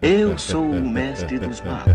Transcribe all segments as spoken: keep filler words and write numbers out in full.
Eu sou o mestre dos magos.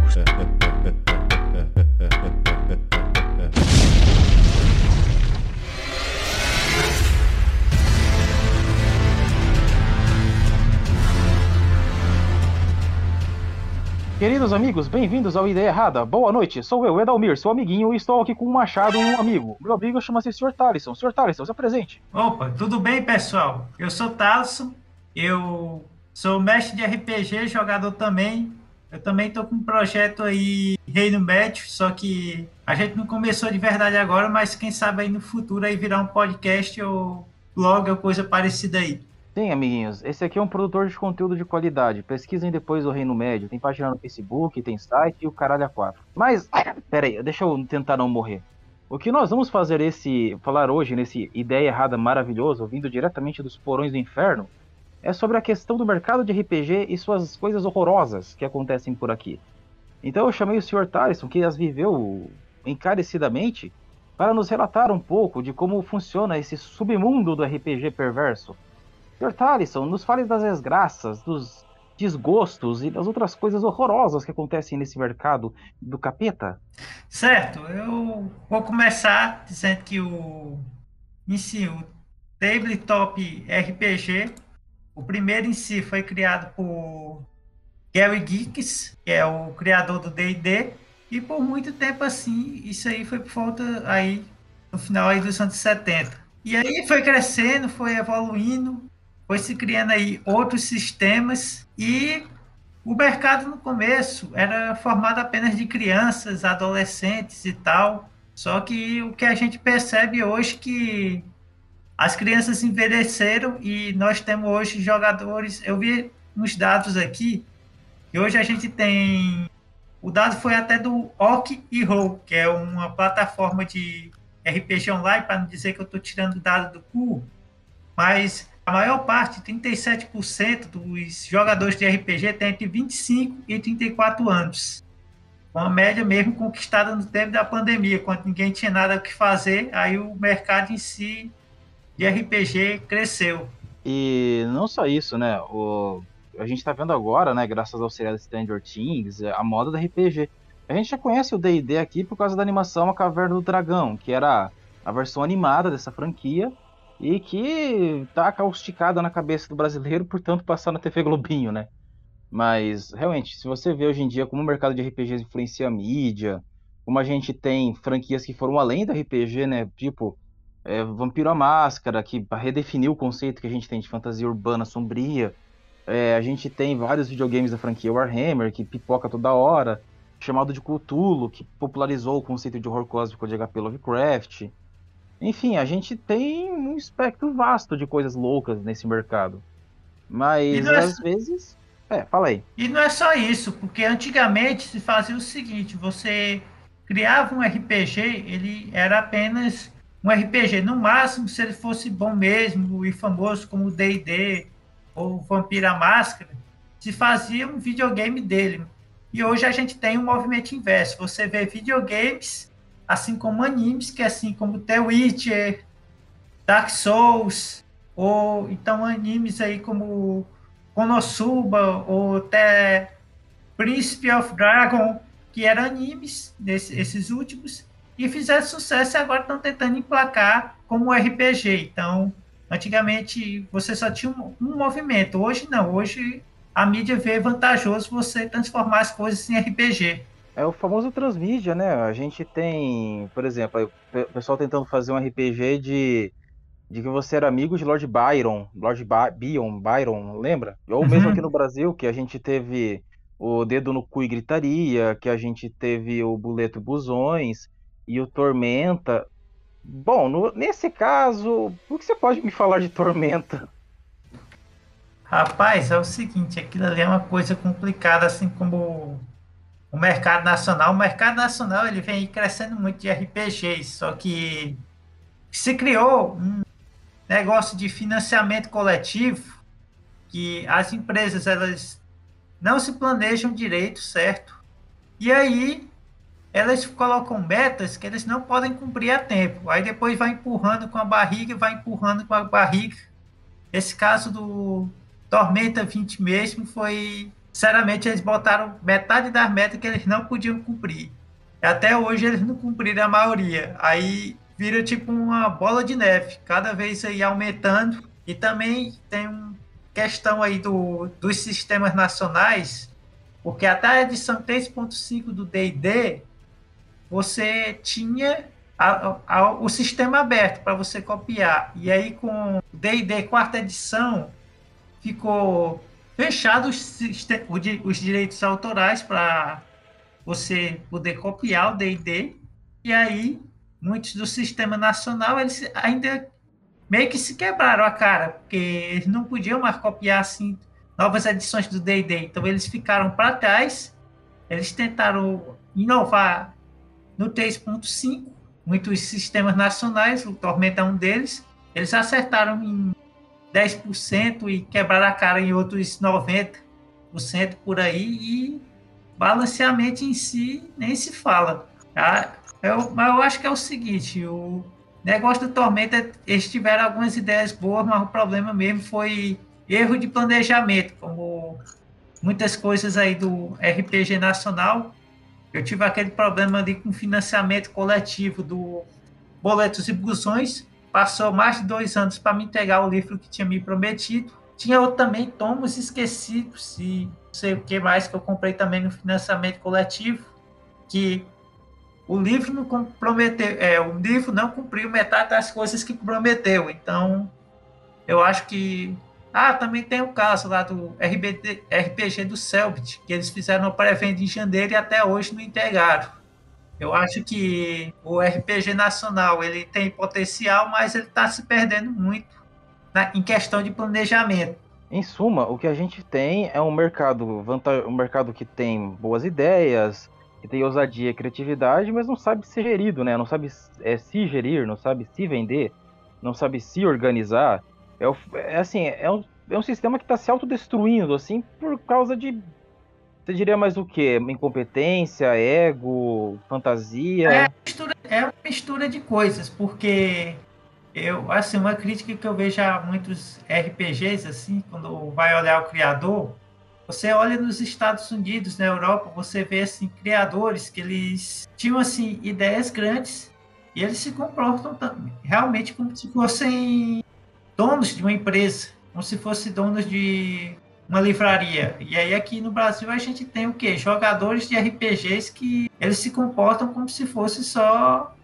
Queridos amigos, bem-vindos ao Ideia Errada. Boa noite, sou eu, Edalmir, seu amiguinho, e estou aqui com um machado e um amigo. Meu amigo chama-se senhor Talisson. senhor Talisson, se apresente. Opa, tudo bem, pessoal? Eu sou Talisson, eu sou mestre de R P G, jogador também. Eu também estou com um projeto aí, Reino Médio, só que a gente não começou de verdade agora, mas quem sabe aí no futuro aí virar um podcast ou blog ou coisa parecida aí. Sim, amiguinhos, esse aqui é um produtor de conteúdo de qualidade. Pesquisem depois o Reino Médio. Tem página no Facebook, tem site e o caralho a quatro. Mas, pera aí, deixa eu tentar não morrer. O que nós vamos fazer esse, falar hoje nesse Ideia Errada maravilhoso, vindo diretamente dos porões do inferno, é sobre a questão do mercado de R P G e suas coisas horrorosas que acontecem por aqui. Então eu chamei o senhor Talisson, que as viveu encarecidamente, para nos relatar um pouco de como funciona esse submundo do R P G perverso. senhor Talisson, nos fale das desgraças, dos desgostos e das outras coisas horrorosas que acontecem nesse mercado do capeta. Certo, eu vou começar dizendo que o, em si, o Tabletop R P G, o primeiro em si foi criado por Gary Gygax, que é o criador do D e D, e por muito tempo assim, isso aí foi por volta aí, no final aí dos anos setenta. E aí foi crescendo, foi evoluindo, foi se criando aí outros sistemas, e o mercado no começo era formado apenas de crianças, adolescentes e tal, só que o que a gente percebe hoje é que as crianças envelheceram e nós temos hoje jogadores, eu vi nos dados aqui, e hoje a gente tem, o dado foi até do Ok e Roll, que é uma plataforma de R P G online, para não dizer que eu estou tirando dado do cu, mas a maior parte, trinta e sete por cento dos jogadores de R P G tem entre vinte e cinco e trinta e quatro anos. Uma média mesmo conquistada no tempo da pandemia, quando ninguém tinha nada o que fazer, aí o mercado em si de R P G cresceu. E não só isso, né? O... A gente tá vendo agora, né? Graças ao seriado Stranger Things, a moda do R P G. A gente já conhece o D e D aqui por causa da animação A Caverna do Dragão, que era a versão animada dessa franquia, e que tá causticada na cabeça do brasileiro, portanto passar na T V Globinho, né? Mas, realmente, se você vê hoje em dia como o mercado de R P Gs influencia a mídia, como a gente tem franquias que foram além da R P G, né? Tipo, é, Vampiro à Máscara, que redefiniu o conceito que a gente tem de fantasia urbana sombria. É, a gente tem vários videogames da franquia Warhammer, que pipoca toda hora. Chamado de Cthulhu, que popularizou o conceito de horror cósmico de H P Lovecraft. Enfim, a gente tem um espectro vasto de coisas loucas nesse mercado. Mas, é... às vezes... É, fala aí. E não é só isso, porque antigamente se fazia o seguinte, você criava um R P G, ele era apenas um R P G. No máximo, se ele fosse bom mesmo e famoso como o D e D ou Vampiro à Máscara, se fazia um videogame dele. E hoje a gente tem um movimento inverso. Você vê videogames, assim como animes, que assim como The Witcher, Dark Souls, ou então animes aí como Konosuba, ou até Prince of Dragon, que eram animes, desse, esses últimos, e fizeram sucesso e agora estão tentando emplacar como R P G. Então, antigamente você só tinha um, um movimento, hoje não, hoje a mídia vê vantajoso você transformar as coisas em R P G. É o famoso transmídia, né? A gente tem, por exemplo, o pessoal tentando fazer um R P G de, de que você era amigo de Lord Byron, Lord ba- Bion, Byron, lembra? Ou uhum. Mesmo aqui no Brasil, que a gente teve o Dedo no Cu e Gritaria, que a gente teve o Boletos e Busões e o Tormenta. Bom, no, nesse caso, o que você pode me falar de Tormenta? Rapaz, é o seguinte, aquilo ali é uma coisa complicada, assim como o mercado nacional. O mercado nacional, ele vem crescendo muito de R P Gs, só que se criou um negócio de financiamento coletivo, que as empresas, elas não se planejam direito, certo? E aí, elas colocam metas que eles não podem cumprir a tempo. Aí depois vai empurrando com a barriga, vai empurrando com a barriga. Esse caso do... Tormenta vinte mesmo foi... Sinceramente, eles botaram metade das metas que eles não podiam cumprir. Até hoje eles não cumpriram a maioria. Aí vira tipo uma bola de neve, cada vez aí aumentando. E também tem uma questão aí do, dos sistemas nacionais, porque até a edição três ponto cinco do D e D, você tinha a, a, o sistema aberto para você copiar. E aí com D e D quarta edição, ficou fechado os, os direitos autorais para você poder copiar o D e D. E aí, muitos do sistema nacional, eles ainda meio que se quebraram a cara, porque eles não podiam mais copiar assim, novas edições do D e D. Então, eles ficaram para trás, eles tentaram inovar no três ponto cinco, muitos sistemas nacionais, o Tormenta é um deles, eles acertaram em dez por cento e quebraram a cara em outros noventa por cento por aí, e balanceamento em si nem se fala. Tá? Eu, mas eu acho que é o seguinte, o negócio do Tormenta, eles tiveram algumas ideias boas, mas o problema mesmo foi erro de planejamento, como muitas coisas aí do R P G nacional. Eu tive aquele problema ali com financiamento coletivo do Boletos e Busões, passou mais de dois anos para me entregar o livro que tinha me prometido. Tinha outro também, Tomos Esquecidos, e não sei o que mais que eu comprei também no financiamento coletivo, que o livro não comprometeu, é, o livro não cumpriu metade das coisas que prometeu. Então, eu acho que... Ah, também tem o caso lá do R P G do Celbit, que eles fizeram a pré-venda em janeiro e até hoje não entregaram. Eu acho que o R P G nacional ele tem potencial, mas ele está se perdendo muito na, em questão de planejamento. Em suma, o que a gente tem é um mercado, um mercado que tem boas ideias, que tem ousadia e criatividade, mas não sabe ser gerido, né? Não sabe é, se gerir, não sabe se vender, não sabe se organizar. É, assim, é, um, é um sistema que está se autodestruindo, assim, por causa de, você diria mais o quê? Incompetência, ego, fantasia... É uma mistura, é uma mistura de coisas, porque, eu, assim, uma crítica que eu vejo a muitos R P Gs, assim, quando vai olhar o criador, você olha nos Estados Unidos, na Europa, você vê, assim, criadores que eles tinham, assim, ideias grandes, e eles se comportam realmente como se fossem... donos de uma empresa, como se fosse donos de uma livraria. E aí aqui no Brasil a gente tem o quê? Jogadores de R P Gs que eles se comportam como se fossem só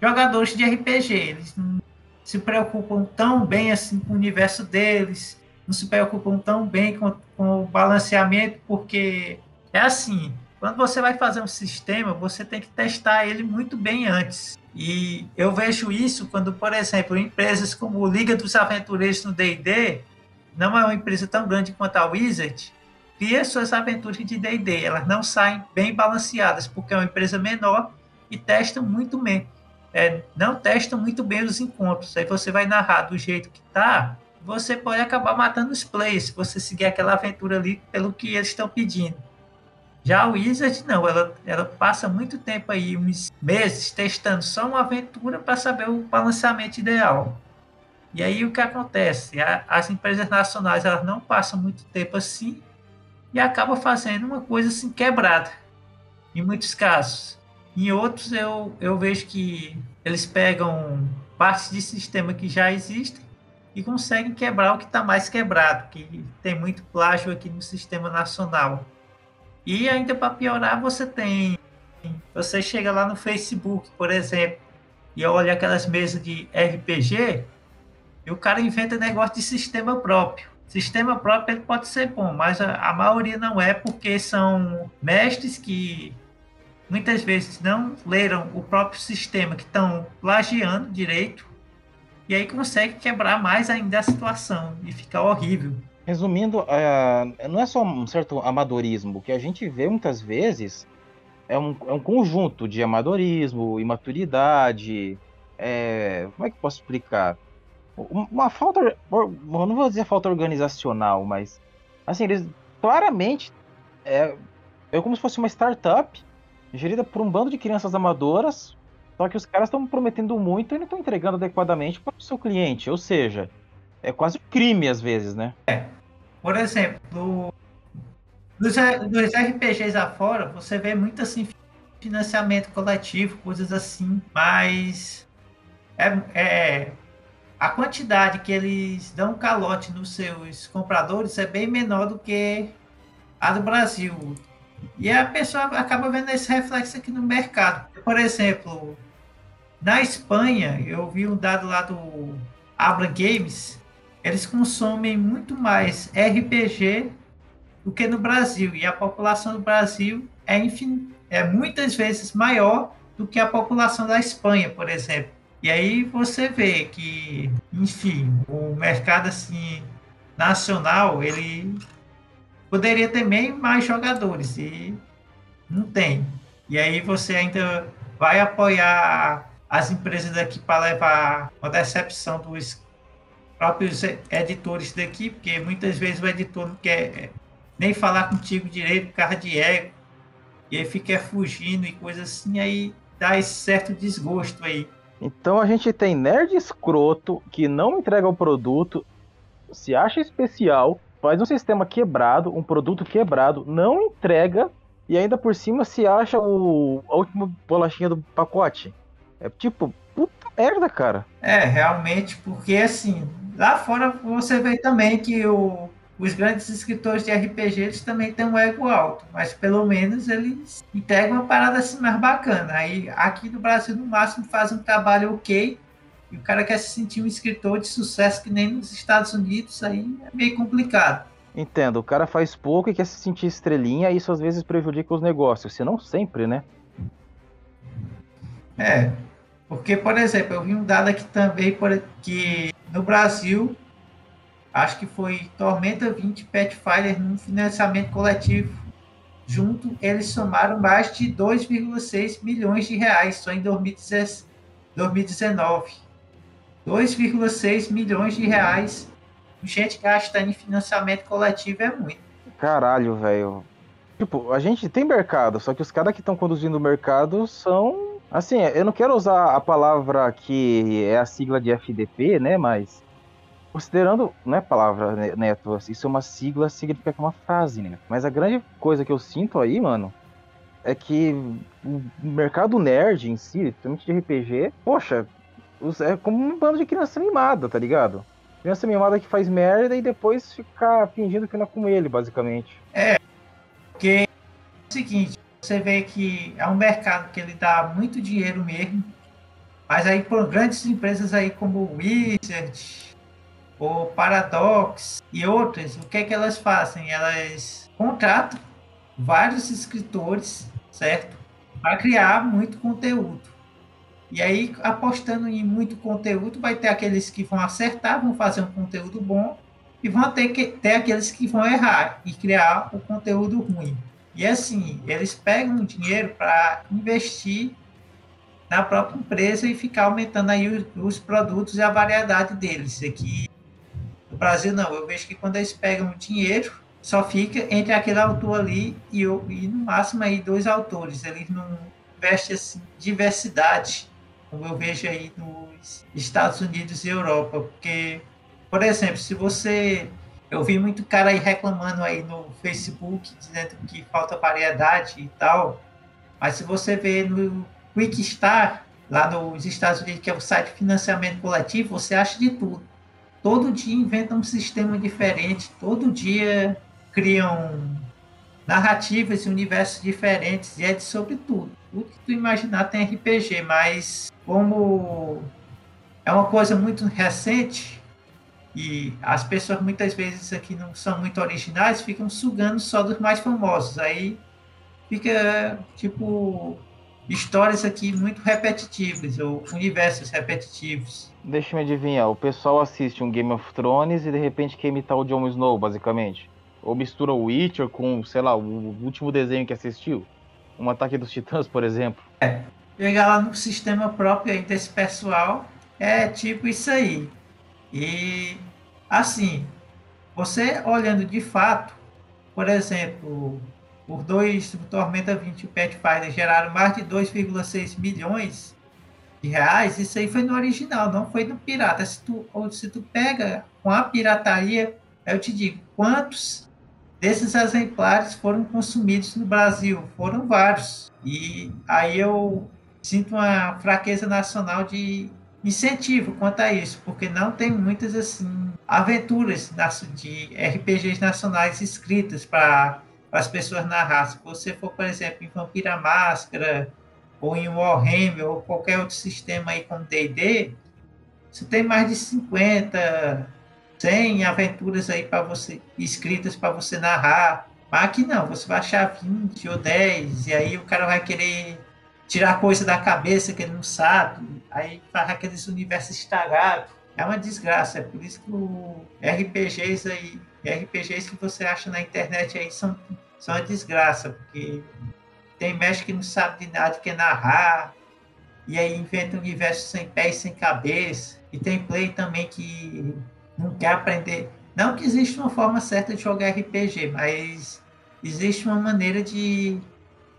jogadores de R P G. Eles não se preocupam tão bem assim com o universo deles, não se preocupam tão bem com, com o balanceamento, porque é assim, quando você vai fazer um sistema, você tem que testar ele muito bem antes. E eu vejo isso quando, por exemplo, empresas como Liga dos Aventureiros no D e D, não é uma empresa tão grande quanto a Wizards, cria suas aventuras de D e D, elas não saem bem balanceadas, porque é uma empresa menor e testam muito bem, é, não testam muito bem os encontros. Aí você vai narrar do jeito que está, você pode acabar matando os players, se você seguir aquela aventura ali pelo que eles estão pedindo. Já a Wizard, não, ela, ela passa muito tempo aí, uns meses, testando só uma aventura para saber o balanceamento ideal. E aí o que acontece? A, as empresas nacionais, elas não passam muito tempo assim e acabam fazendo uma coisa assim quebrada, em muitos casos. Em outros, eu, eu vejo que eles pegam partes de sistema que já existem e conseguem quebrar o que está mais quebrado, que tem muito plágio aqui no sistema nacional. E ainda para piorar, você tem... Você chega lá no Facebook, por exemplo, e olha aquelas mesas de R P G, e o cara inventa negócio de sistema próprio. Sistema próprio ele pode ser bom, mas a, a maioria não é, porque são mestres que muitas vezes não leram o próprio sistema, que estão plagiando direito, e aí consegue quebrar mais ainda a situação, e fica horrível. Resumindo, não é só um certo amadorismo, o que a gente vê muitas vezes é um, é um conjunto de amadorismo, imaturidade, é, como é que eu posso explicar? Uma falta, não vou dizer falta organizacional, mas assim, eles claramente, é, é como se fosse uma startup gerida por um bando de crianças amadoras, só que os caras estão prometendo muito e não estão entregando adequadamente para o seu cliente, ou seja, é quase um crime às vezes, né? É. Por exemplo, dos, dos R P Gs afora, você vê muito assim, financiamento coletivo, coisas assim, mas é, é, a quantidade que eles dão calote nos seus compradores é bem menor do que a do Brasil. E a pessoa acaba vendo esse reflexo aqui no mercado. Por exemplo, na Espanha, eu vi um dado lá do Abram Games, eles consomem muito mais R P G do que no Brasil. E a população do Brasil é, infin... é muitas vezes maior do que a população da Espanha, por exemplo. E aí você vê que, enfim, o mercado assim, nacional, ele poderia ter meio mais jogadores e não tem. E aí você ainda vai apoiar as empresas daqui para levar uma decepção dos próprios editores daqui, porque muitas vezes o editor não quer nem falar contigo direito por causa de ego, e aí fica fugindo e coisa assim, aí dá esse certo desgosto aí. Então a gente tem nerd escroto que não entrega o produto, se acha especial, faz um sistema quebrado, um produto quebrado, não entrega e ainda por cima se acha o, a última bolachinha do pacote. É tipo, puta merda, cara. É, realmente, porque assim, lá fora você vê também que o, os grandes escritores de R P G eles também têm um ego alto, mas pelo menos eles entregam uma parada assim mais bacana. Aí aqui no Brasil, no máximo, faz um trabalho ok, e o cara quer se sentir um escritor de sucesso que nem nos Estados Unidos, aí é meio complicado. Entendo, o cara faz pouco e quer se sentir estrelinha, e isso às vezes prejudica os negócios, se não sempre, né? É, porque, por exemplo, eu vi um dado aqui também, que no Brasil, acho que foi Tormenta vinte e Pet Fire, num financiamento coletivo, junto, eles somaram mais de dois vírgula seis milhões de reais, só em dois mil e dezesseis, dois mil e dezenove. dois vírgula seis milhões de reais gente gastando em financiamento coletivo é muito. Caralho, velho. Tipo, a gente tem mercado, só que os caras que estão conduzindo o mercado são... Assim, eu não quero usar a palavra que é a sigla de F D P, né, mas... Considerando... Não é palavra, Neto, isso é uma sigla, significa que é uma frase, né? Mas a grande coisa que eu sinto aí, mano, é que o mercado nerd em si, principalmente de R P G, poxa... É como um bando de criança mimada, tá ligado? Criança mimada que faz merda e depois fica fingindo que não é com ele, basicamente. É, porque é o seguinte, você vê que é um mercado que ele dá muito dinheiro mesmo, mas aí por grandes empresas aí como Wizards, ou Paradox e outras, o que é que elas fazem? Elas contratam vários escritores, certo? Para criar muito conteúdo. E aí, apostando em muito conteúdo, vai ter aqueles que vão acertar, vão fazer um conteúdo bom, e vão ter, que, ter aqueles que vão errar e criar o conteúdo ruim. E assim, eles pegam dinheiro para investir na própria empresa e ficar aumentando aí os, os produtos e a variedade deles. Aqui no Brasil, não. Eu vejo que quando eles pegam dinheiro, só fica entre aquele autor ali e, e no máximo aí dois autores. Eles não investem assim, diversidade, como eu vejo aí nos Estados Unidos e Europa, porque, por exemplo, se você... Eu vi muito cara aí reclamando aí no Facebook, dizendo que falta variedade e tal, mas se você vê no Kickstarter, lá nos Estados Unidos, que é o site de financiamento coletivo, você acha de tudo. Todo dia inventam um sistema diferente, todo dia criam narrativas e universos diferentes, e é de sobre tudo. Tudo que tu imaginar tem R P G, mas como é uma coisa muito recente e as pessoas muitas vezes aqui não são muito originais, ficam sugando só dos mais famosos. Aí fica, tipo, histórias aqui muito repetitivas, ou universos repetitivos. Deixa eu adivinhar, o pessoal assiste um Game of Thrones e de repente quer imitar o Jon Snow, basicamente. Ou mistura o Witcher com, sei lá, o último desenho que assistiu. Um Ataque dos Titãs, por exemplo. É, pegar lá no sistema próprio aí desse pessoal, é tipo isso aí. E, assim, você olhando de fato, por exemplo, os dois, o Tormenta vinte e o Pathfinder geraram mais de dois vírgula seis milhões de reais, isso aí foi no original, não foi no pirata. Se tu, ou se tu pega com a pirataria, eu te digo, quantos desses exemplares foram consumidos no Brasil? Foram vários. E aí eu sinto uma fraqueza nacional de incentivo quanto a isso, porque não tem muitas assim, aventuras de R P Gs nacionais escritas para as pessoas narrar. Se você for, por exemplo, em Vampiro à Máscara, ou em Warhammer, ou qualquer outro sistema aí como D e D, você tem mais de cinquenta, cem aventuras aí para você, escritas para você narrar. Mas aqui não, você vai achar vinte ou dez, e aí o cara vai querer tirar coisa da cabeça que ele não sabe, aí faz aqueles universos estragados. É uma desgraça, é por isso que o R P Gs aí, R P Gs que você acha na internet aí são, são uma desgraça, porque tem mestre que não sabe de nada, que é narrar, e aí inventa um universo sem pé e sem cabeça, e tem play também que não quer aprender. Não que existe uma forma certa de jogar R P G, mas existe uma maneira de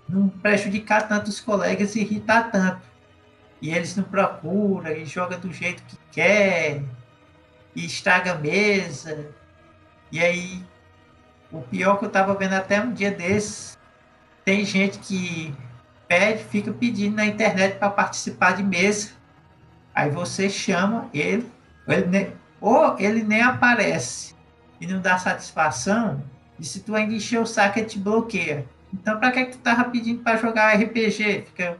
não prejudicar tanto os colegas e irritar tanto. E eles não procuram, eles jogam do jeito que quer, e estraga a mesa. E aí, o pior que eu estava vendo até um dia desses, tem gente que pede, fica pedindo na internet para participar de mesa. Aí você chama ele, ou ele, nem, ou ele nem aparece e não dá satisfação, e se tu ainda encher o saco, ele te bloqueia. Então, para que tu tava pedindo para jogar R P G? Fica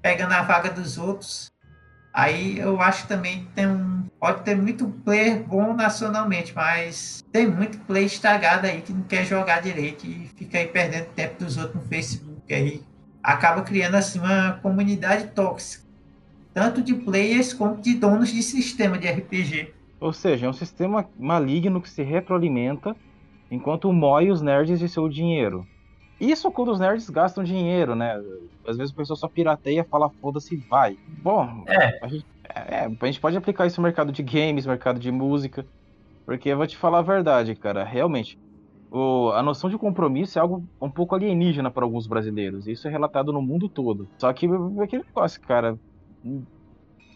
pegando a vaga dos outros. Aí eu acho também que tem um, pode ter muito player bom nacionalmente, mas tem muito player estragado aí que não quer jogar direito e fica aí perdendo tempo dos outros no Facebook. Aí acaba criando assim uma comunidade tóxica, tanto de players como de donos de sistema de R P G. Ou seja, é um sistema maligno que se retroalimenta enquanto mói os nerds de seu dinheiro. Isso quando os nerds gastam dinheiro, né? Às vezes o pessoal só pirateia, fala foda-se e vai. Bom, é. A, gente, é, a gente pode aplicar isso no mercado de games, mercado de música. Porque eu vou te falar a verdade, cara. Realmente, o, a noção de compromisso é algo um pouco alienígena para alguns brasileiros. Isso é relatado no mundo todo. Só que aquele negócio, cara,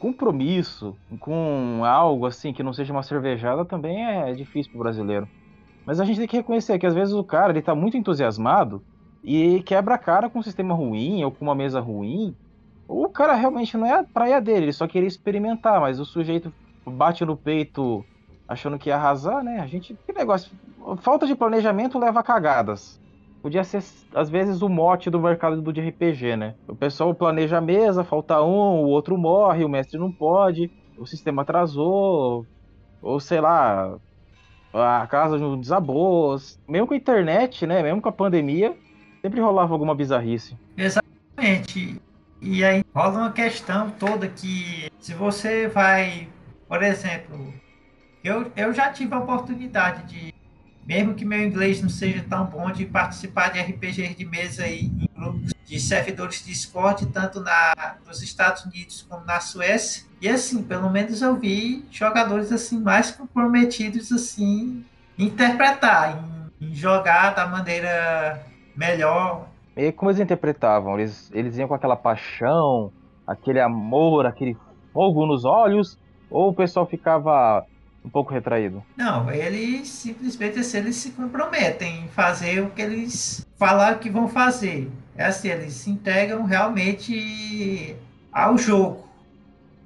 compromisso com algo assim que não seja uma cervejada também é difícil para o brasileiro. Mas a gente tem que reconhecer que às vezes o cara ele tá muito entusiasmado e quebra a cara com um sistema ruim ou com uma mesa ruim. Ou o cara realmente não é a praia dele, ele só queria experimentar, mas o sujeito bate no peito achando que ia arrasar, né? A gente, que negócio, falta de planejamento leva a cagadas. Podia ser, às vezes, o mote do mercado do R P G, né? O pessoal planeja a mesa, falta um, o outro morre, o mestre não pode, o sistema atrasou, ou sei lá, a casa não desabou. Mesmo com a internet, né? Mesmo com a pandemia, sempre rolava alguma bizarrice. Exatamente. E aí rola uma questão toda que se você vai, por exemplo, eu, eu já tive a oportunidade de, mesmo que meu inglês não seja tão bom, de participar de R P Gs de mesa aí em grupos de servidores de Discord, tanto na, nos Estados Unidos como na Suécia. E assim, pelo menos eu vi jogadores assim, mais comprometidos assim, em interpretar, em, em jogar da maneira melhor. E como eles interpretavam? Eles, eles iam com aquela paixão, aquele amor, aquele fogo nos olhos? Ou o pessoal ficava um pouco retraído? Não, eles simplesmente assim, eles se comprometem em fazer o que eles falaram que vão fazer. É assim, eles se entregam realmente ao jogo.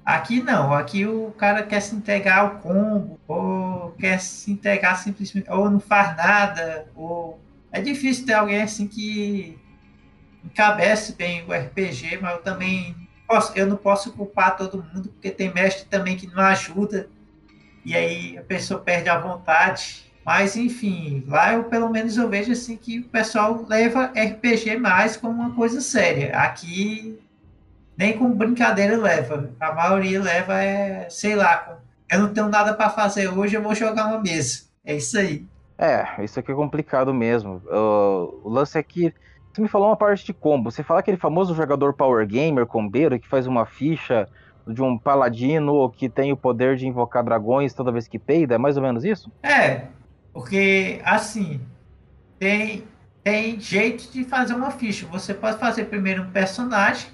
Aqui não, aqui o cara quer se entregar ao combo, ou quer se entregar simplesmente, ou não faz nada, ou... É difícil ter alguém assim que encabece bem o R P G, mas eu também posso, eu não posso culpar todo mundo, porque tem mestre também que não ajuda, e aí a pessoa perde a vontade. Mas enfim, lá eu pelo menos eu vejo assim que o pessoal leva R P G mais como uma coisa séria. Aqui... nem com brincadeira leva. A maioria leva é, sei lá, eu não tenho nada para fazer hoje, eu vou jogar uma mesa. É isso aí. É, isso aqui é complicado mesmo. Uh, o lance é que, você me falou uma parte de combo. Você fala aquele famoso jogador power gamer, combeiro, que faz uma ficha de um paladino que tem o poder de invocar dragões toda vez que peida, é mais ou menos isso? É, porque assim, tem, tem jeito de fazer uma ficha. Você pode fazer primeiro um personagem,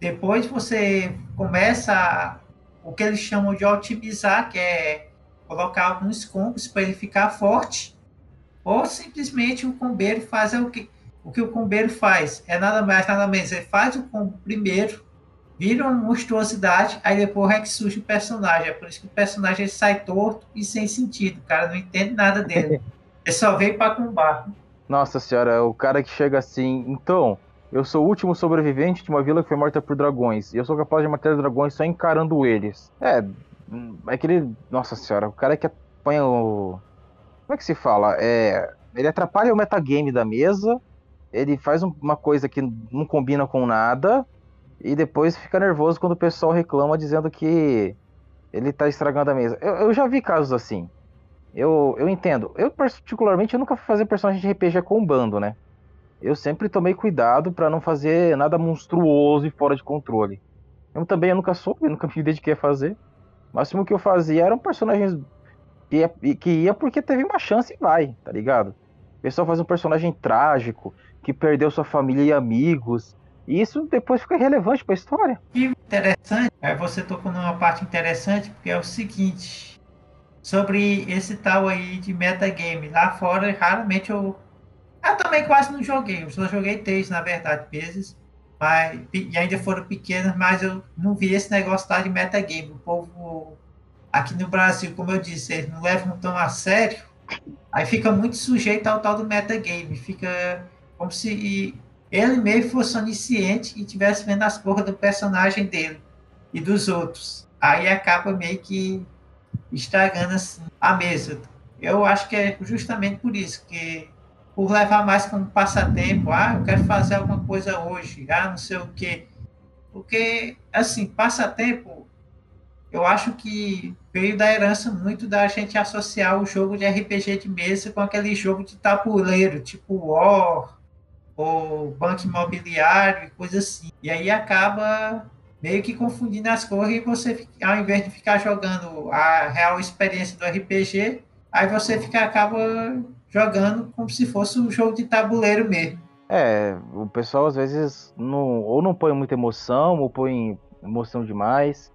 depois você começa a, o que eles chamam de otimizar, que é colocar alguns combos para ele ficar forte, ou simplesmente o combeiro faz o que, o que o combeiro faz, é nada mais, nada menos, ele faz o combo primeiro, vira uma monstruosidade, aí depois é que surge o personagem, é por isso que o personagem sai torto e sem sentido, o cara não entende nada dele, ele só veio para combar. Nossa senhora, o cara que chega assim, então, eu sou o último sobrevivente de uma vila que foi morta por dragões, e eu sou capaz de matar os dragões só encarando eles. É... É aquele... Nossa senhora, o cara que apanha o... Como é que se fala? É... Ele atrapalha o metagame da mesa, ele faz uma coisa que não combina com nada, e depois fica nervoso quando o pessoal reclama dizendo que ele tá estragando a mesa. Eu, eu já vi casos assim. Eu, eu entendo. Eu, particularmente, eu nunca fui fazer personagem de R P G com bando, né? Eu sempre tomei cuidado pra não fazer nada monstruoso e fora de controle. Eu também eu nunca soube, eu nunca me dediquei a fazer. O máximo que eu fazia eram personagens que ia, que ia porque teve uma chance e vai, tá ligado? O pessoal faz um personagem trágico, que perdeu sua família e amigos, e isso depois fica relevante pra história. E interessante, aí você tocou numa parte interessante, porque é o seguinte, sobre esse tal aí de metagame, lá fora raramente eu... Eu também quase não joguei, eu só joguei três, na verdade, vezes. Mas, e ainda foram pequenas, mas eu não vi esse negócio tá, de metagame. O povo aqui no Brasil, como eu disse, eles não levam tão a sério. Aí fica muito sujeito ao tal do metagame. Fica como se ele mesmo fosse onisciente e estivesse vendo as porras do personagem dele e dos outros. Aí acaba meio que estragando assim, a mesa. Eu acho que é justamente por isso que... por levar mais como passatempo, ah, eu quero fazer alguma coisa hoje, ah, não sei o quê. Porque, assim, passatempo, eu acho que veio da herança muito da gente associar o jogo de R P G de mesa com aquele jogo de tabuleiro, tipo War, ou Banco Imobiliário, e coisa assim. E aí acaba meio que confundindo as coisas e você, ao invés de ficar jogando a real experiência do R P G, aí você fica, acaba... jogando como se fosse um jogo de tabuleiro mesmo. É, o pessoal às vezes não, ou não põe muita emoção, ou põe emoção demais.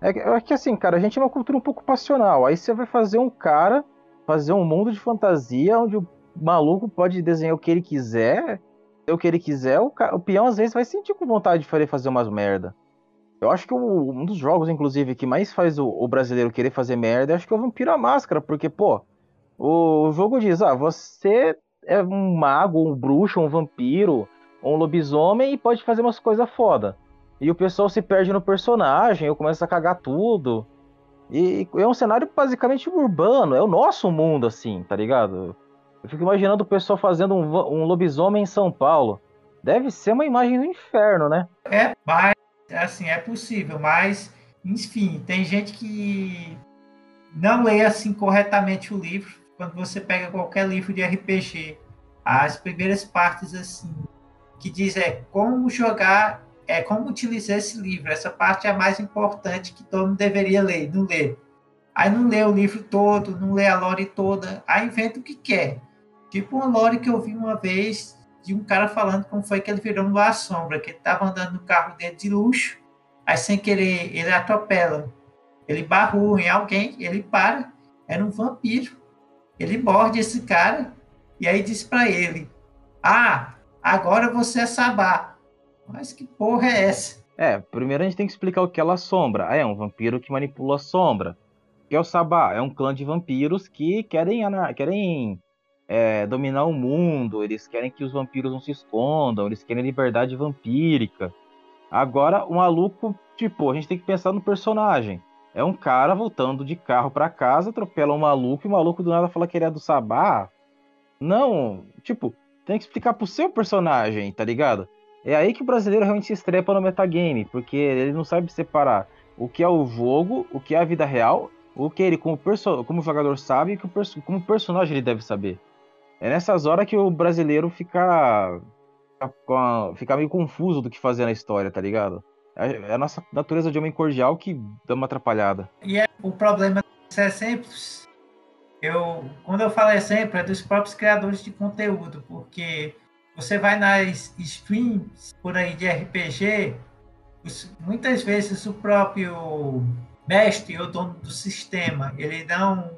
É, é que assim, cara, a gente é uma cultura um pouco passional. Aí você vai fazer um cara, fazer um mundo de fantasia, onde o maluco pode desenhar o que ele quiser, o que ele quiser, o, o peão às vezes vai sentir com vontade de fazer umas merda. Eu acho que o, um dos jogos, inclusive, que mais faz o, o brasileiro querer fazer merda, acho que é o Vampiro à Máscara, porque, pô, o jogo diz, ah, você é um mago, um bruxo, um vampiro, um lobisomem e pode fazer umas coisas foda. E o pessoal se perde no personagem, eu começo a cagar tudo. E é um cenário basicamente urbano, é o nosso mundo, assim, tá ligado? Eu fico imaginando o pessoal fazendo um, um lobisomem em São Paulo. Deve ser uma imagem do inferno, né? É, mas, assim, é possível, mas, enfim, tem gente que não lê, assim, corretamente o livro. Quando você pega qualquer livro de R P G, as primeiras partes assim, que diz é como jogar, é como utilizar esse livro, essa parte é a mais importante que todo mundo deveria ler, não lê. Aí não lê o livro todo, não lê a lore toda, aí inventa o que quer. Tipo uma lore que eu vi uma vez de um cara falando como foi que ele virou um La Sombra, que ele estava andando no carro dele de luxo, aí sem querer ele atropela, ele barrou em alguém, ele para, era um vampiro. Ele morde esse cara e aí diz pra ele, ah, agora você é Sabá. Mas que porra é essa? É, primeiro a gente tem que explicar o que é La Sombra. Ah, é um vampiro que manipula a sombra. O que é o Sabá? É um clã de vampiros que querem, querem é, dominar o mundo. Eles querem que os vampiros não se escondam. Eles querem liberdade vampírica. Agora, o maluco, tipo, a gente tem que pensar no personagem. É um cara voltando de carro pra casa, atropela um maluco, e o maluco do nada fala que ele é do Sabá. Não, tipo, tem que explicar pro seu personagem, tá ligado? É aí que o brasileiro realmente se estrepa no metagame, porque ele não sabe separar o que é o jogo, o que é a vida real, o que ele como, perso- como jogador sabe e que o perso- como personagem ele deve saber. É nessas horas que o brasileiro fica, fica meio confuso do que fazer na história, tá ligado? É a nossa natureza de homem cordial que dá uma atrapalhada. E é, o problema dos exemplos, eu, quando eu falo exemplo, é dos próprios criadores de conteúdo, porque você vai nas streams por aí de R P G, os, muitas vezes o próprio mestre é o dono do sistema, ele não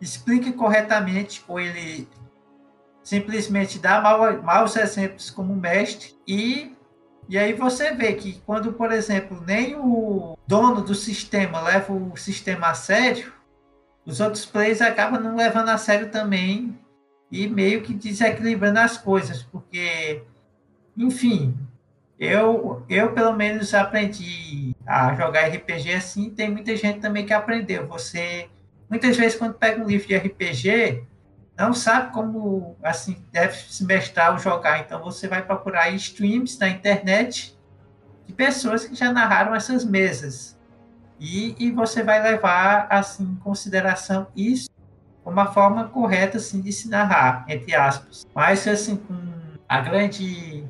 explica corretamente ou ele simplesmente dá mau, maus exemplos como mestre e, e aí você vê que quando, por exemplo, nem o dono do sistema leva o sistema a sério, os outros players acabam não levando a sério também e meio que desequilibrando as coisas, porque, enfim, eu, eu pelo menos aprendi a jogar R P G assim, tem muita gente também que aprendeu. Você, muitas vezes, quando pega um livro de R P G, não sabe como assim, deve se mestrar ou jogar. Então, você vai procurar streams na internet de pessoas que já narraram essas mesas. E, e você vai levar assim, em consideração isso como a forma correta assim, de se narrar, entre aspas. Mas, assim, com a grande...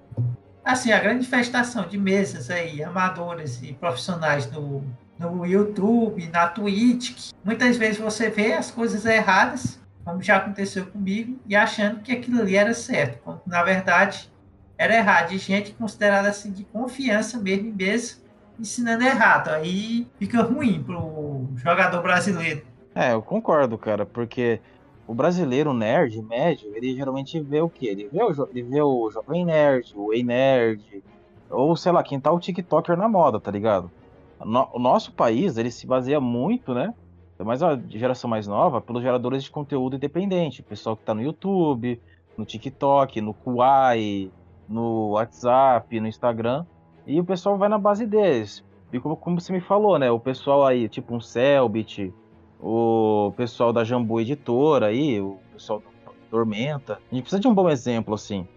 Assim, a grande infestação de mesas aí, amadoras e profissionais no, no YouTube, na Twitch, muitas vezes você vê as coisas erradas, como já aconteceu comigo, e achando que aquilo ali era certo, quando na verdade era errado. E gente considerada assim de confiança mesmo em mesa, ensinando errado. Aí fica ruim pro jogador brasileiro. É, eu concordo, cara, porque o brasileiro nerd, médio, ele geralmente vê o quê? Ele vê o, jo- ele vê o Jovem Nerd, o E-Nerd, ou sei lá, quem tá o TikToker na moda, tá ligado? No- o nosso país, ele se baseia muito, né? Mas a geração mais nova, pelos geradores de conteúdo independente. O pessoal que tá no YouTube, no TikTok, no Kwai, no WhatsApp, no Instagram. E o pessoal vai na base deles. E como, como você me falou, né? O pessoal aí, tipo um Celbit, o pessoal da Jambu Editora aí, o pessoal do Tormenta. A gente precisa de um bom exemplo, assim.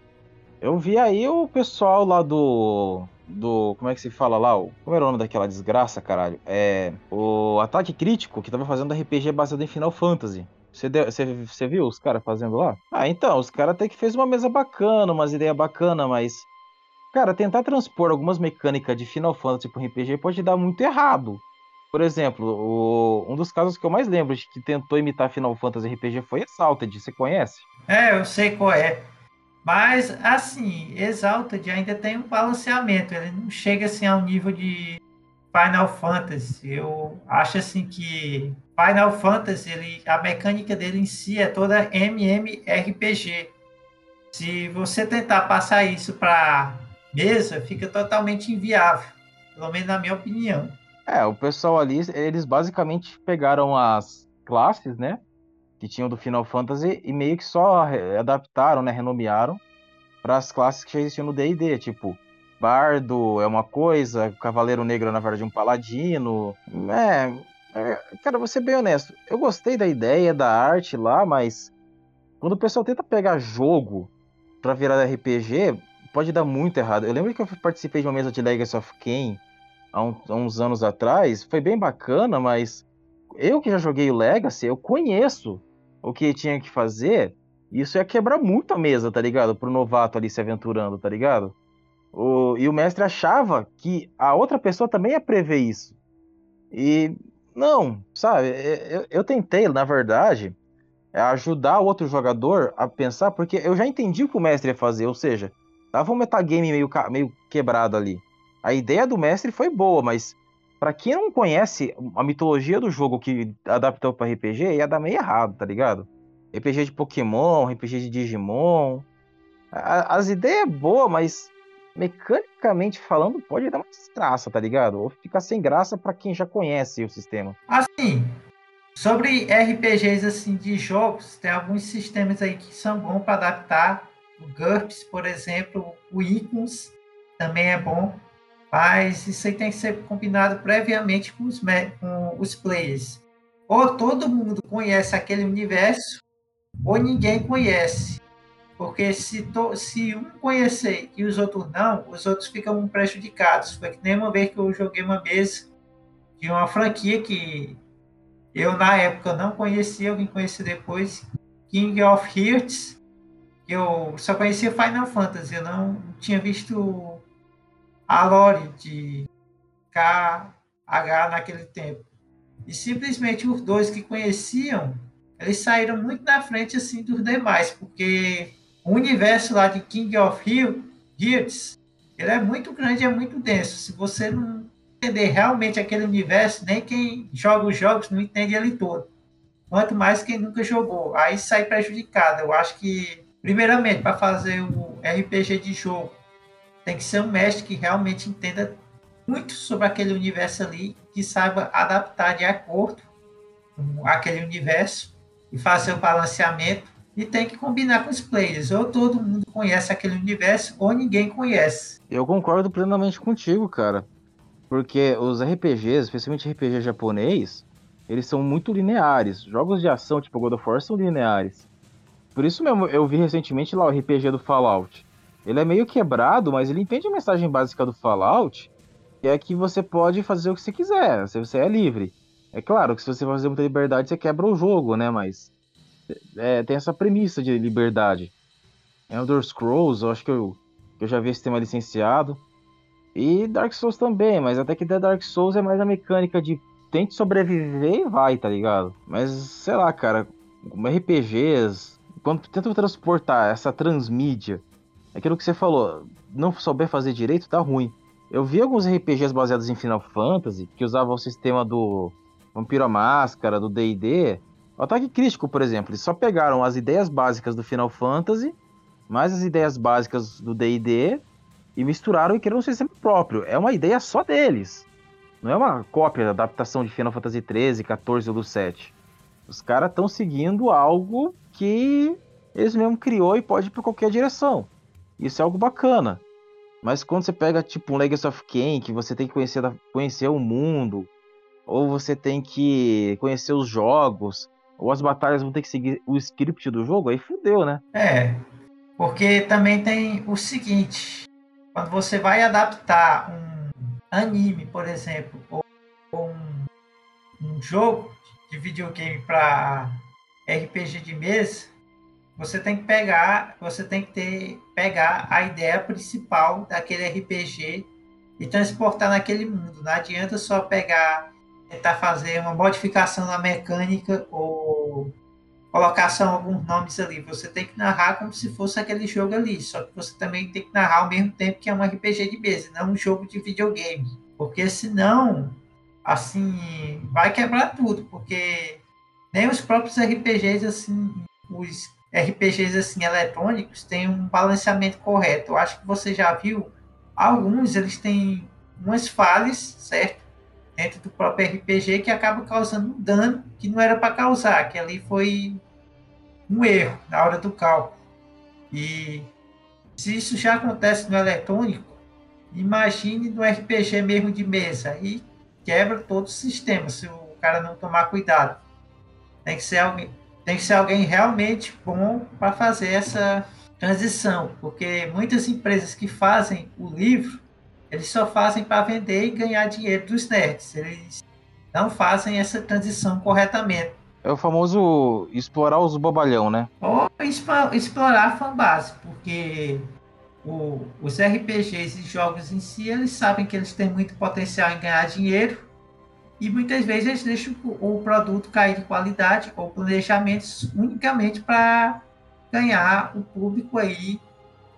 Eu vi aí o pessoal lá do... do como é que se fala lá? Como era o nome daquela desgraça, caralho? É o Ataque Crítico, que tava fazendo R P G baseado em Final Fantasy. Você, deu, você, você viu os caras fazendo lá? Ah, então, os caras até que fez uma mesa bacana, umas ideias bacanas, mas... Cara, tentar transpor algumas mecânicas de Final Fantasy pro R P G pode dar muito errado. Por exemplo, o, um dos casos que eu mais lembro de que tentou imitar Final Fantasy R P G foi Exalted, você conhece? É, eu sei qual é. Mas, assim, Exalted ainda tem um balanceamento, ele não chega assim ao nível de Final Fantasy. Eu acho assim que Final Fantasy, ele, a mecânica dele em si é toda MMORPG. Se você tentar passar isso para mesa, fica totalmente inviável, pelo menos na minha opinião. É, o pessoal ali, eles basicamente pegaram as classes, né, que tinham do Final Fantasy e meio que só adaptaram, né, renomearam para as classes que já existiam no D e D, tipo, Bardo é uma coisa, Cavaleiro Negro é na verdade um Paladino, é, é, cara, vou ser bem honesto, eu gostei da ideia, da arte lá, mas quando o pessoal tenta pegar jogo para virar R P G, pode dar muito errado. Eu lembro que eu participei de uma mesa de Legacy of Kain, Há, um, há uns anos atrás, foi bem bacana, mas eu que já joguei o Legacy, eu conheço o que tinha que fazer, e isso ia quebrar muito a mesa, tá ligado? Pro novato ali se aventurando, tá ligado? O, e o mestre achava que a outra pessoa também ia prever isso. E não, sabe? Eu, eu tentei, na verdade, ajudar o outro jogador a pensar, porque eu já entendi o que o mestre ia fazer, ou seja, tava um metagame meio, meio quebrado ali. A ideia do mestre foi boa, mas pra quem não conhece a mitologia do jogo que adaptou pra R P G, ia dar meio errado, tá ligado? R P G de Pokémon, R P G de Digimon... A, as ideias é boa, mas mecanicamente falando pode dar mais traça, tá ligado? Ou ficar sem graça pra quem já conhece o sistema. Assim, sobre R P Gs assim, de jogos, tem alguns sistemas aí que são bons pra adaptar. O GURPS, por exemplo, o Icons também é bom. Mas isso aí tem que ser combinado previamente com os, me- com os players. Ou todo mundo conhece aquele universo, ou ninguém conhece. Porque se, to- se um conhecer e os outros não, os outros ficam prejudicados. Foi que nem uma vez que eu joguei uma mesa de uma franquia que eu, na época, não conhecia, alguém conheci depois, King of Hearts. Eu só conhecia Final Fantasy, eu não tinha visto... a lore de K H naquele tempo. E simplesmente os dois que conheciam, eles saíram muito na frente assim, dos demais, porque o universo lá de King of Hearts, ele é muito grande, é muito denso. Se você não entender realmente aquele universo, nem quem joga os jogos não entende ele todo. Quanto mais quem nunca jogou. Aí sai prejudicado. Eu acho que, primeiramente, para fazer um R P G de jogo, tem que ser um mestre que realmente entenda muito sobre aquele universo ali, que saiba adaptar de acordo com aquele universo e fazer o balanceamento. E tem que combinar com os players. Ou todo mundo conhece aquele universo, ou ninguém conhece. Eu concordo plenamente contigo, cara. Porque os R P Gs, especialmente R P G japonês, eles são muito lineares. Jogos de ação tipo God of War são lineares. Por isso mesmo, eu vi recentemente lá o R P G do Fallout. Ele é meio quebrado, mas ele entende a mensagem básica do Fallout, que é que você pode fazer o que você quiser, você é livre. É claro que se você fazer muita liberdade, você quebra o jogo, né? Mas é, tem essa premissa de liberdade. Elder Scrolls, eu acho que eu, eu já vi esse tema licenciado. E Dark Souls também, mas até que The Dark Souls é mais a mecânica de tente sobreviver e vai, tá ligado? Mas, sei lá, cara, como R P Gs, quando tentam transportar essa transmídia, aquilo que você falou, não souber fazer direito, tá ruim. Eu vi alguns R P Gs baseados em Final Fantasy, que usavam o sistema do Vampiro à Máscara, do D e D... O Ataque Crítico, por exemplo, eles só pegaram as ideias básicas do Final Fantasy, mais as ideias básicas do D e D, e misturaram e criaram um sistema próprio. É uma ideia só deles. Não é uma cópia da adaptação de Final Fantasy treze, quatorze ou do sete. Os caras estão seguindo algo que eles mesmos criou e pode ir para qualquer direção. Isso é algo bacana. Mas quando você pega tipo um Legacy of Kain, que você tem que conhecer, conhecer o mundo, ou você tem que conhecer os jogos, ou as batalhas vão ter que seguir o script do jogo, aí fudeu, né? É, porque também tem o seguinte, quando você vai adaptar um anime, por exemplo, ou, ou um, um jogo de videogame para R P G de mesa, você tem que pegar, você tem que ter, pegar a ideia principal daquele R P G e transportar naquele mundo. Não adianta só pegar, tentar fazer uma modificação na mecânica ou colocação alguns nomes ali. Você tem que narrar como se fosse aquele jogo ali, só que você também tem que narrar ao mesmo tempo que é um R P G de mesa, não um jogo de videogame, porque senão, assim, vai quebrar tudo, porque nem os próprios R P Gs, assim, os R P Gs, assim, eletrônicos têm um balanceamento correto. Eu acho que você já viu, alguns, eles têm umas falhas, certo? Dentro do próprio R P G, que acaba causando um dano que não era para causar, que ali foi um erro na hora do cálculo. E se isso já acontece no eletrônico, imagine no R P G mesmo de mesa, e quebra todo o sistema, se o cara não tomar cuidado. Tem que ser alguém, tem que ser alguém realmente bom para fazer essa transição, porque muitas empresas que fazem o livro, eles só fazem para vender e ganhar dinheiro dos nerds. Eles não fazem essa transição corretamente. É o famoso explorar os bobalhão, né? Ou explorar a fanbase, porque o, os R P Gs e jogos em si, eles sabem que eles têm muito potencial em ganhar dinheiro e muitas vezes eles deixam o, o produto cair de qualidade ou planejamentos unicamente para ganhar o público aí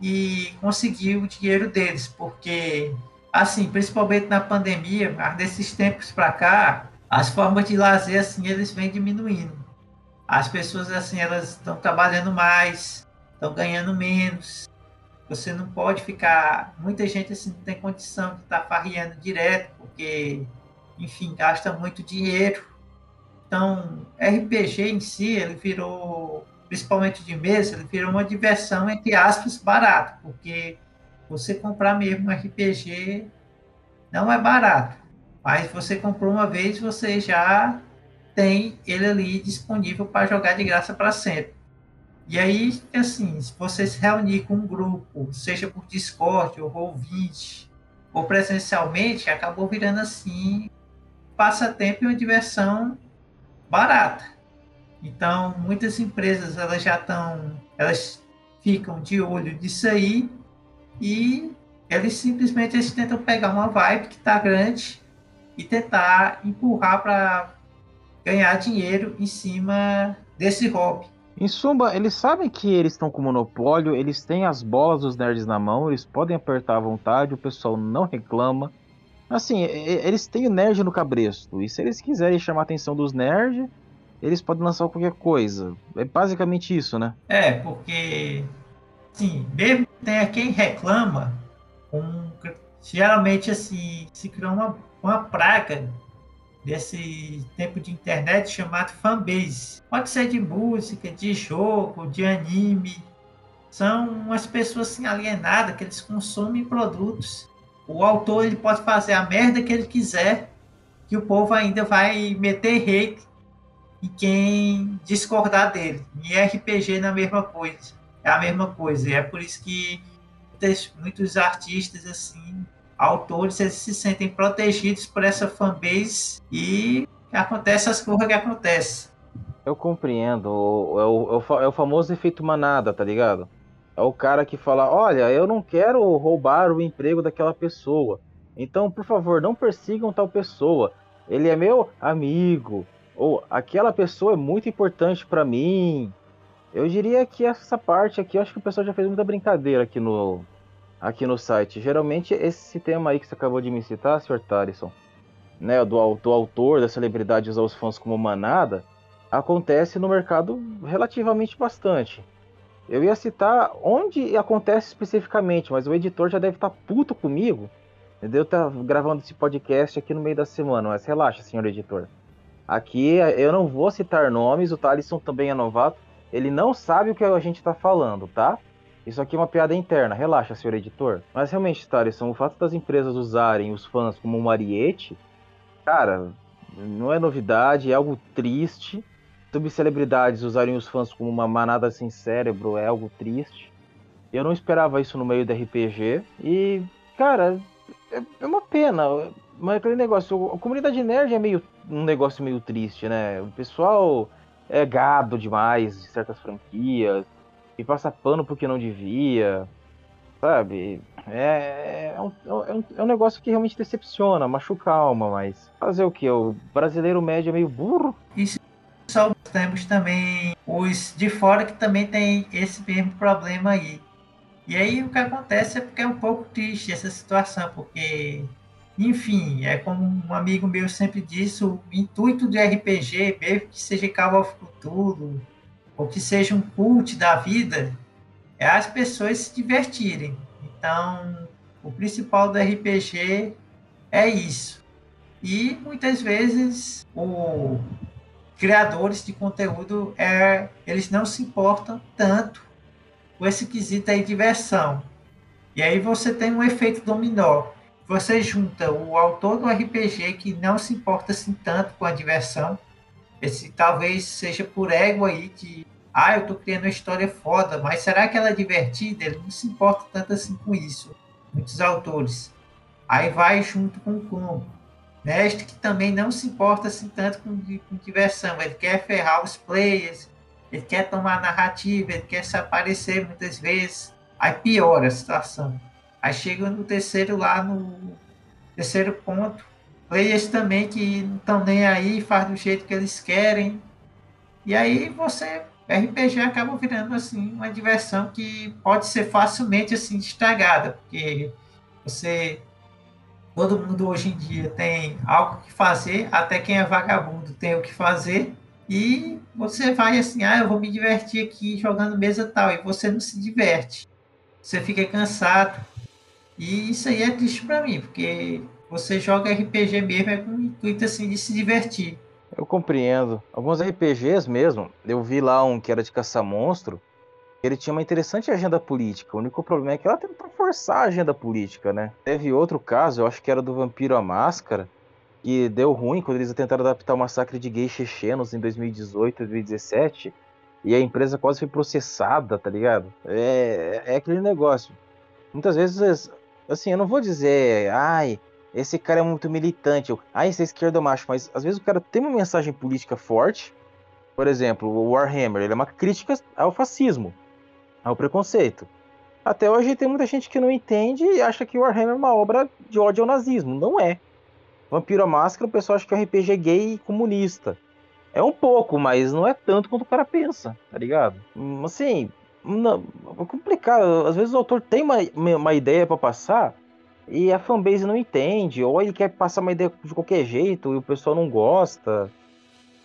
e conseguir o dinheiro deles, porque, assim, principalmente na pandemia, mas desses tempos para cá, as formas de lazer, assim, eles vêm diminuindo. As pessoas, assim, elas estão trabalhando mais, estão ganhando menos, você não pode ficar... Muita gente, assim, não tem condição de estar farreando direto, porque, enfim, gasta muito dinheiro. Então, R P G em si, ele virou... principalmente de mesa, ele virou uma diversão, entre aspas, barata, porque você comprar mesmo um R P G não é barato, mas você comprou uma vez, você já tem ele ali disponível para jogar de graça para sempre. E aí, assim, se você se reunir com um grupo, seja por Discord, ou Roll vinte, ou presencialmente, acabou virando, assim, um passatempo e uma diversão barata. Então, muitas empresas, elas já estão, elas ficam de olho disso aí e eles simplesmente eles tentam pegar uma vibe que está grande e tentar empurrar para ganhar dinheiro em cima desse hobby. Em suma, eles sabem que eles estão com monopólio, eles têm as bolas dos nerds na mão, eles podem apertar à vontade, o pessoal não reclama, Assim, eles têm o nerd no cabresto. E se eles quiserem chamar a atenção dos nerds, eles podem lançar qualquer coisa. É basicamente isso, né? É, porque... Sim, mesmo que tenha quem reclama, um, geralmente assim, se criou uma, uma praga desse tempo de internet chamado fanbase. Pode ser de música, de jogo, de anime. São umas pessoas assim, alienadas, que eles consomem produtos. O autor ele pode fazer a merda que ele quiser, que o povo ainda vai meter hate em quem discordar dele. Em R P G é a mesma coisa. É a mesma coisa. É por isso que muitos artistas, assim, autores, eles se sentem protegidos por essa fanbase e acontece as coisas que acontecem. Eu compreendo. É o, é o famoso efeito manada, tá ligado? É o cara que fala, olha, eu não quero roubar o emprego daquela pessoa. Então, por favor, não persigam tal pessoa. Ele é meu amigo. Ou, aquela pessoa é muito importante pra mim. Eu diria que essa parte aqui, eu acho que o pessoal já fez muita brincadeira aqui no, aqui no site. Geralmente, esse tema aí que você acabou de me citar, senhor Talisson, né, do, do autor, da celebridade usar os fãs como manada, acontece no mercado relativamente bastante. Eu ia citar onde acontece especificamente, mas o editor já deve estar puto comigo, entendeu? Tá gravando esse podcast aqui no meio da semana, mas relaxa, senhor editor. Aqui eu não vou citar nomes, o Talisson também é novato. Ele não sabe o que a gente tá falando, tá? Isso aqui é uma piada interna, relaxa, senhor editor. Mas realmente, Talisson, o fato das empresas usarem os fãs como um ariete, cara, não é novidade, é algo triste. Subcelebridades usarem os fãs como uma manada sem cérebro é algo triste. Eu não esperava isso no meio do R P G. E, cara, é uma pena. Mas aquele negócio, a comunidade nerd é meio um negócio meio triste, né? O pessoal... é gado demais de certas franquias, e passa pano porque não devia, sabe? É, é, um, é, um, é um negócio que realmente decepciona, machuca a alma, mas fazer o que? O brasileiro médio é meio burro. Isso só temos também os de fora que também tem esse mesmo problema aí. E aí o que acontece é porque é um pouco triste essa situação, porque... Enfim, é como um amigo meu sempre disse, o intuito do R P G, mesmo que seja Call of Cthulhu, ou que seja um cult da vida, é as pessoas se divertirem. Então, o principal do R P G é isso. E, muitas vezes, os criadores de conteúdo, é, eles não se importam tanto com esse quesito aí de diversão. E aí você tem um efeito dominó. Você junta o autor do R P G que não se importa assim tanto com a diversão. Esse talvez seja por ego aí de... Ah, eu tô criando uma história foda, mas será que ela é divertida? Ele não se importa tanto assim com isso. Muitos autores. Aí vai junto com o combo. Mestre que também não se importa assim tanto com, com diversão. Ele quer ferrar os players. Ele quer tomar a narrativa. Ele quer se aparecer muitas vezes. Aí piora a situação. Aí chega no terceiro lá, no terceiro ponto. Players também que não estão nem aí, faz do jeito que eles querem. E aí você, R P G acaba virando assim, uma diversão que pode ser facilmente assim, estragada. Porque você, todo mundo hoje em dia tem algo que fazer, até quem é vagabundo tem o que fazer. E você vai assim, ah, eu vou me divertir aqui jogando mesa tal, e você não se diverte. Você fica cansado. E isso aí é triste pra mim, porque você joga R P G mesmo é com o intuito assim de se divertir. Eu compreendo. Alguns R P Gs mesmo, eu vi lá um que era de caça-monstro, ele tinha uma interessante agenda política. O único problema é que ela tentou forçar a agenda política, né? Teve outro caso, eu acho que era do Vampiro à Máscara, que deu ruim quando eles tentaram adaptar o massacre de gays chechenos em dois mil e dezoito, dois mil e dezessete, e a empresa quase foi processada, tá ligado? É, é aquele negócio. Muitas vezes... Assim, eu não vou dizer, ai, esse cara é muito militante, ou, ai, esse é esquerdo macho, mas às vezes o cara tem uma mensagem política forte. Por exemplo, o Warhammer, ele é uma crítica ao fascismo, ao preconceito. Até hoje tem muita gente que não entende e acha que o Warhammer é uma obra de ódio ao nazismo. Não é. Vampiro à Máscara, o pessoal acha que é um R P G gay e comunista. É um pouco, mas não é tanto quanto o cara pensa, tá ligado? Assim... Não, é complicado, às vezes o autor tem uma, uma ideia pra passar e a fanbase não entende, ou ele quer passar uma ideia de qualquer jeito e o pessoal não gosta,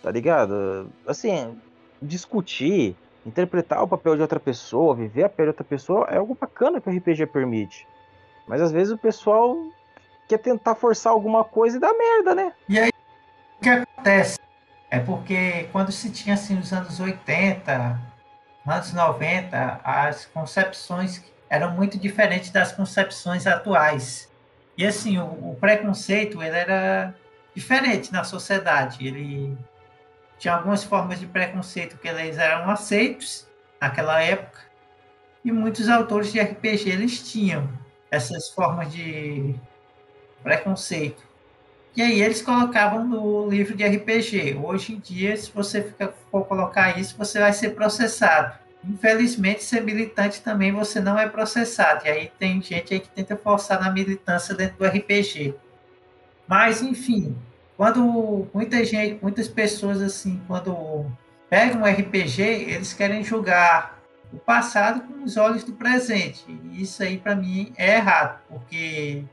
tá ligado? Assim, discutir, interpretar o papel de outra pessoa, viver a pele de outra pessoa é algo bacana que o R P G permite. Mas às vezes o pessoal quer tentar forçar alguma coisa e dá merda, né? E aí, o que acontece? É porque quando se tinha, assim, nos anos oitenta, anos noventa, as concepções eram muito diferentes das concepções atuais. E, assim, o, o preconceito, ele era diferente na sociedade. Ele tinha algumas formas de preconceito que eles eram aceitos naquela época. E muitos autores de R P G, eles tinham essas formas de preconceito. E aí eles colocavam no livro de R P G. Hoje em dia, se você fica, for colocar isso, você vai ser processado. Infelizmente, ser militante também, você não é processado. E aí tem gente aí que tenta forçar na militância dentro do R P G. Mas, enfim, quando muita gente, muitas pessoas, assim, quando pegam um R P G, eles querem julgar o passado com os olhos do presente. E isso aí, para mim, é errado, porque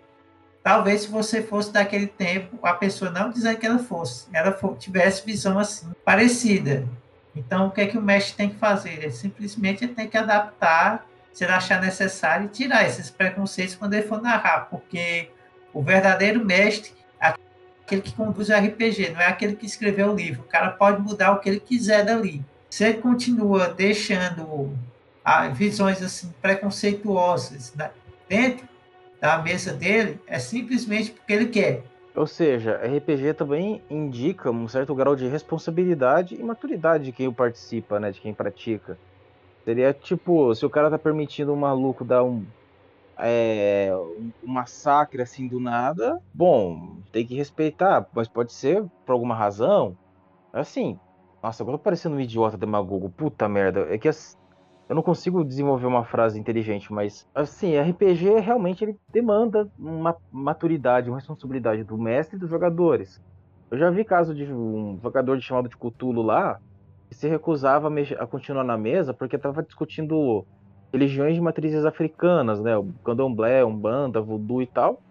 talvez se você fosse daquele tempo, a pessoa não dizia que ela fosse, ela for, tivesse visão assim, parecida. Então, o que é que o mestre tem que fazer? Ele simplesmente tem que adaptar, se ele achar necessário, e tirar esses preconceitos quando ele for narrar, porque o verdadeiro mestre é aquele que conduz o R P G, não é aquele que escreveu o livro. O cara pode mudar o que ele quiser dali. Se ele continua deixando ah, visões assim, preconceituosas, né, dentro da mesa dele, é simplesmente porque ele quer. Ou seja, R P G também indica um certo grau de responsabilidade e maturidade de quem participa, né, de quem pratica. Seria tipo, se o cara tá permitindo um maluco dar um, é, um massacre assim do nada, bom, tem que respeitar, mas pode ser por alguma razão. Assim, nossa, agora eu tô parecendo um idiota demagogo, puta merda, é que as... eu não consigo desenvolver uma frase inteligente, mas, assim, R P G realmente ele demanda uma maturidade, uma responsabilidade do mestre e dos jogadores. Eu já vi caso de um jogador de chamado de Cthulhu lá, que se recusava a, mexer, a continuar na mesa porque estava discutindo religiões de matrizes africanas, né? O candomblé, umbanda, voodoo e tal,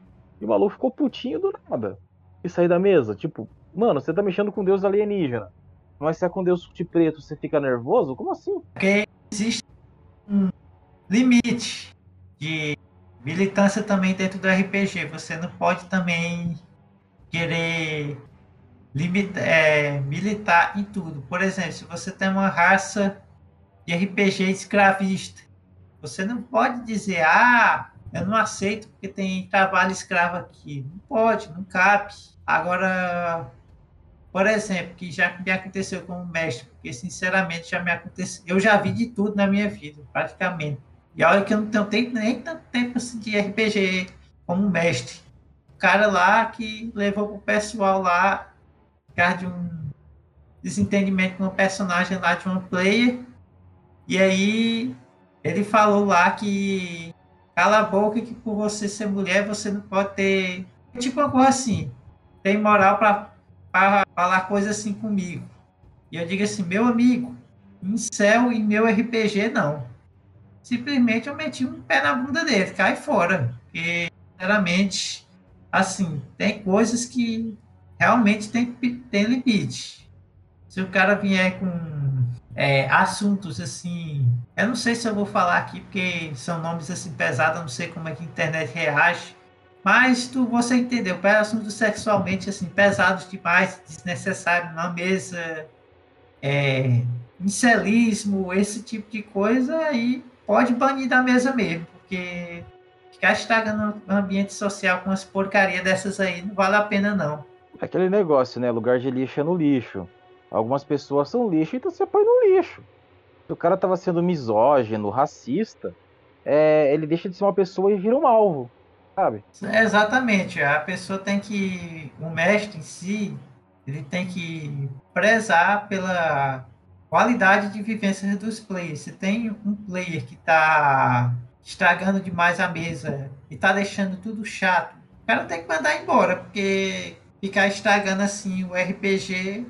e o maluco ficou putinho do nada e saiu da mesa. Tipo, mano, você tá mexendo com Deus alienígena, mas se é com Deus de preto você fica nervoso? Como assim? Ok. Existe um limite de militância também dentro do R P G. Você não pode também querer limita, é, militar em tudo. Por exemplo, se você tem uma raça de R P G escravista, você não pode dizer, ah, eu não aceito porque tem trabalho escravo aqui. Não pode, não cabe. Agora, por exemplo, que já me aconteceu como mestre, porque, sinceramente, já me aconteceu. Eu já vi de tudo na minha vida, praticamente. E olha que eu não tenho tempo, nem tanto tempo assim, de R P G como mestre. O cara lá que levou pro pessoal lá, por causa de um desentendimento com um personagem lá de uma player. E aí ele falou lá que cala a boca, que por você ser mulher, você não pode ter... Tipo uma coisa assim, tem moral para para falar coisa assim comigo. E eu digo assim, meu amigo, incel e meu R P G não. Simplesmente eu meti um pé na bunda dele, cai fora. Porque, sinceramente, assim, tem coisas que realmente tem, tem limite. Se o cara vier com é, assuntos assim, eu não sei se eu vou falar aqui, porque são nomes assim pesados, eu não sei como é que a internet reage. Mas tu, você entendeu, assuntos sexualmente assim, pesados demais, desnecessários na mesa, é, incelismo, esse tipo de coisa, aí pode banir da mesa mesmo, porque ficar estragando um ambiente social com as porcarias dessas aí não vale a pena não. É aquele negócio, né? Lugar de lixo é no lixo. Algumas pessoas são lixo, então você põe no lixo. Se o cara tava sendo misógino, racista, é, ele deixa de ser uma pessoa e vira um alvo. Sabe? Exatamente, a pessoa tem que, o mestre em si, ele tem que prezar pela qualidade de vivência dos players. Se tem um player que está estragando demais a mesa e está deixando tudo chato, o cara tem que mandar embora, porque ficar estragando assim o R P G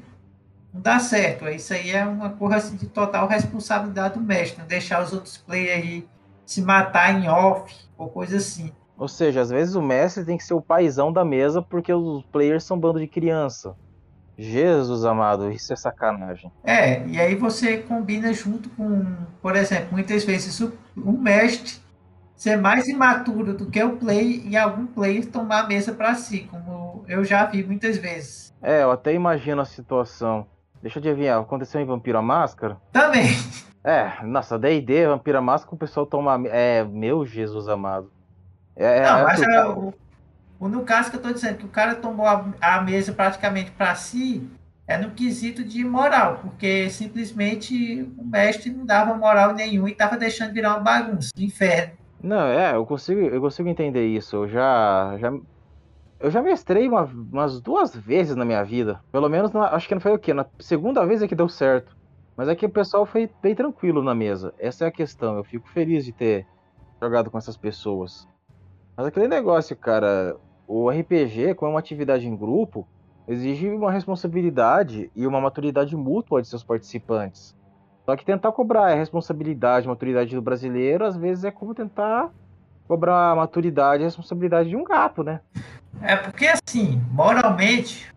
não dá certo. Isso aí é uma coisa assim, de total responsabilidade do mestre, não deixar os outros players aí se matar em off ou coisa assim. Ou seja, às vezes o mestre tem que ser o paizão da mesa porque os players são bando de criança. Jesus amado, isso é sacanagem. É, e aí você combina junto com, por exemplo, muitas vezes o mestre ser mais imaturo do que o player e algum player tomar a mesa pra si, como eu já vi muitas vezes. É, eu até imagino a situação. Deixa eu adivinhar, aconteceu em Vampiro à Máscara? Também. É, nossa, D e D, Vampiro à Máscara, o pessoal toma... É, meu Jesus amado. É, não, é mas é o... No caso que eu tô dizendo, que o cara tomou a, a mesa praticamente para si, é no quesito de moral, porque simplesmente o mestre não dava moral nenhuma e tava deixando virar uma bagunça, de inferno. Não, é, eu consigo, eu consigo entender isso. Eu já, já, eu já mestrei uma, umas duas vezes na minha vida. Pelo menos, na, acho que não foi o quê? Na segunda vez é que deu certo. Mas é que o pessoal foi bem tranquilo na mesa. Essa é a questão. Eu fico feliz de ter jogado com essas pessoas. Mas aquele negócio, cara... O R P G, como é uma atividade em grupo, exige uma responsabilidade e uma maturidade mútua de seus participantes. Só que tentar cobrar a responsabilidade e maturidade do brasileiro, às vezes, é como tentar cobrar a maturidade e a responsabilidade de um gato, né? É porque, assim, moralmente,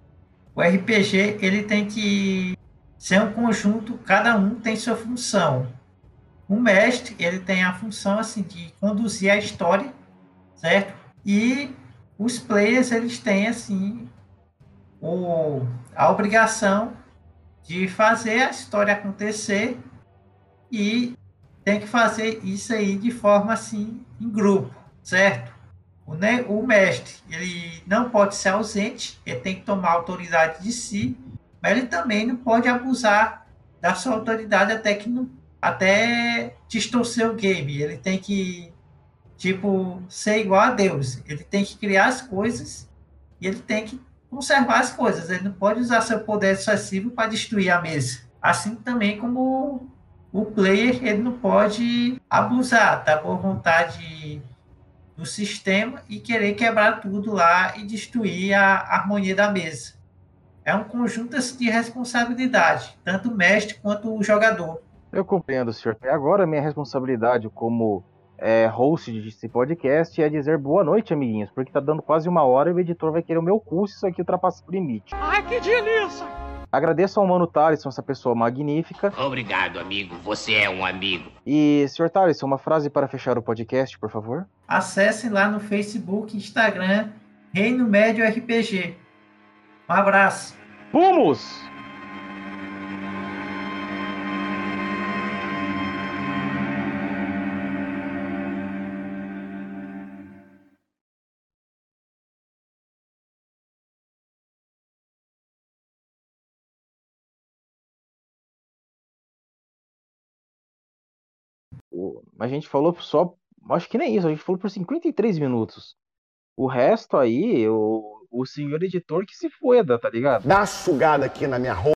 o R P G ele tem que ser um conjunto, cada um tem sua função. O mestre ele tem a função assim, de conduzir a história, certo? E... Os players, eles têm, assim, o, a obrigação de fazer a história acontecer e tem que fazer isso aí de forma, assim, em grupo, certo? O, ne- o mestre, ele não pode ser ausente, ele tem que tomar a autoridade de si, mas ele também não pode abusar da sua autoridade até, que não, até distorcer o game, ele tem que... Tipo, ser igual a Deus. Ele tem que criar as coisas e ele tem que conservar as coisas. Ele não pode usar seu poder excessivo para destruir a mesa. Assim também como o player, ele não pode abusar da boa vontade do sistema e querer quebrar tudo lá e destruir a harmonia da mesa. É um conjunto de responsabilidade, tanto o mestre quanto o jogador. Eu compreendo, senhor. Agora minha responsabilidade como... É, host desse podcast é dizer boa noite, amiguinhos, porque tá dando quase uma hora e o editor vai querer o meu cu se isso aqui ultrapassa o limite. Ai, que delícia! Agradeço ao mano Talisson, essa pessoa magnífica. Obrigado, amigo, você é um amigo. E, senhor Talisson, uma frase para fechar o podcast, por favor? Acesse lá no Facebook, Instagram, Reino Médio R P G. Um abraço. Vamos! A gente falou só, acho que nem isso, a gente falou por cinquenta e três minutos. O resto aí, o, o senhor editor que se foda, tá ligado? Dá uma sugada aqui na minha roupa.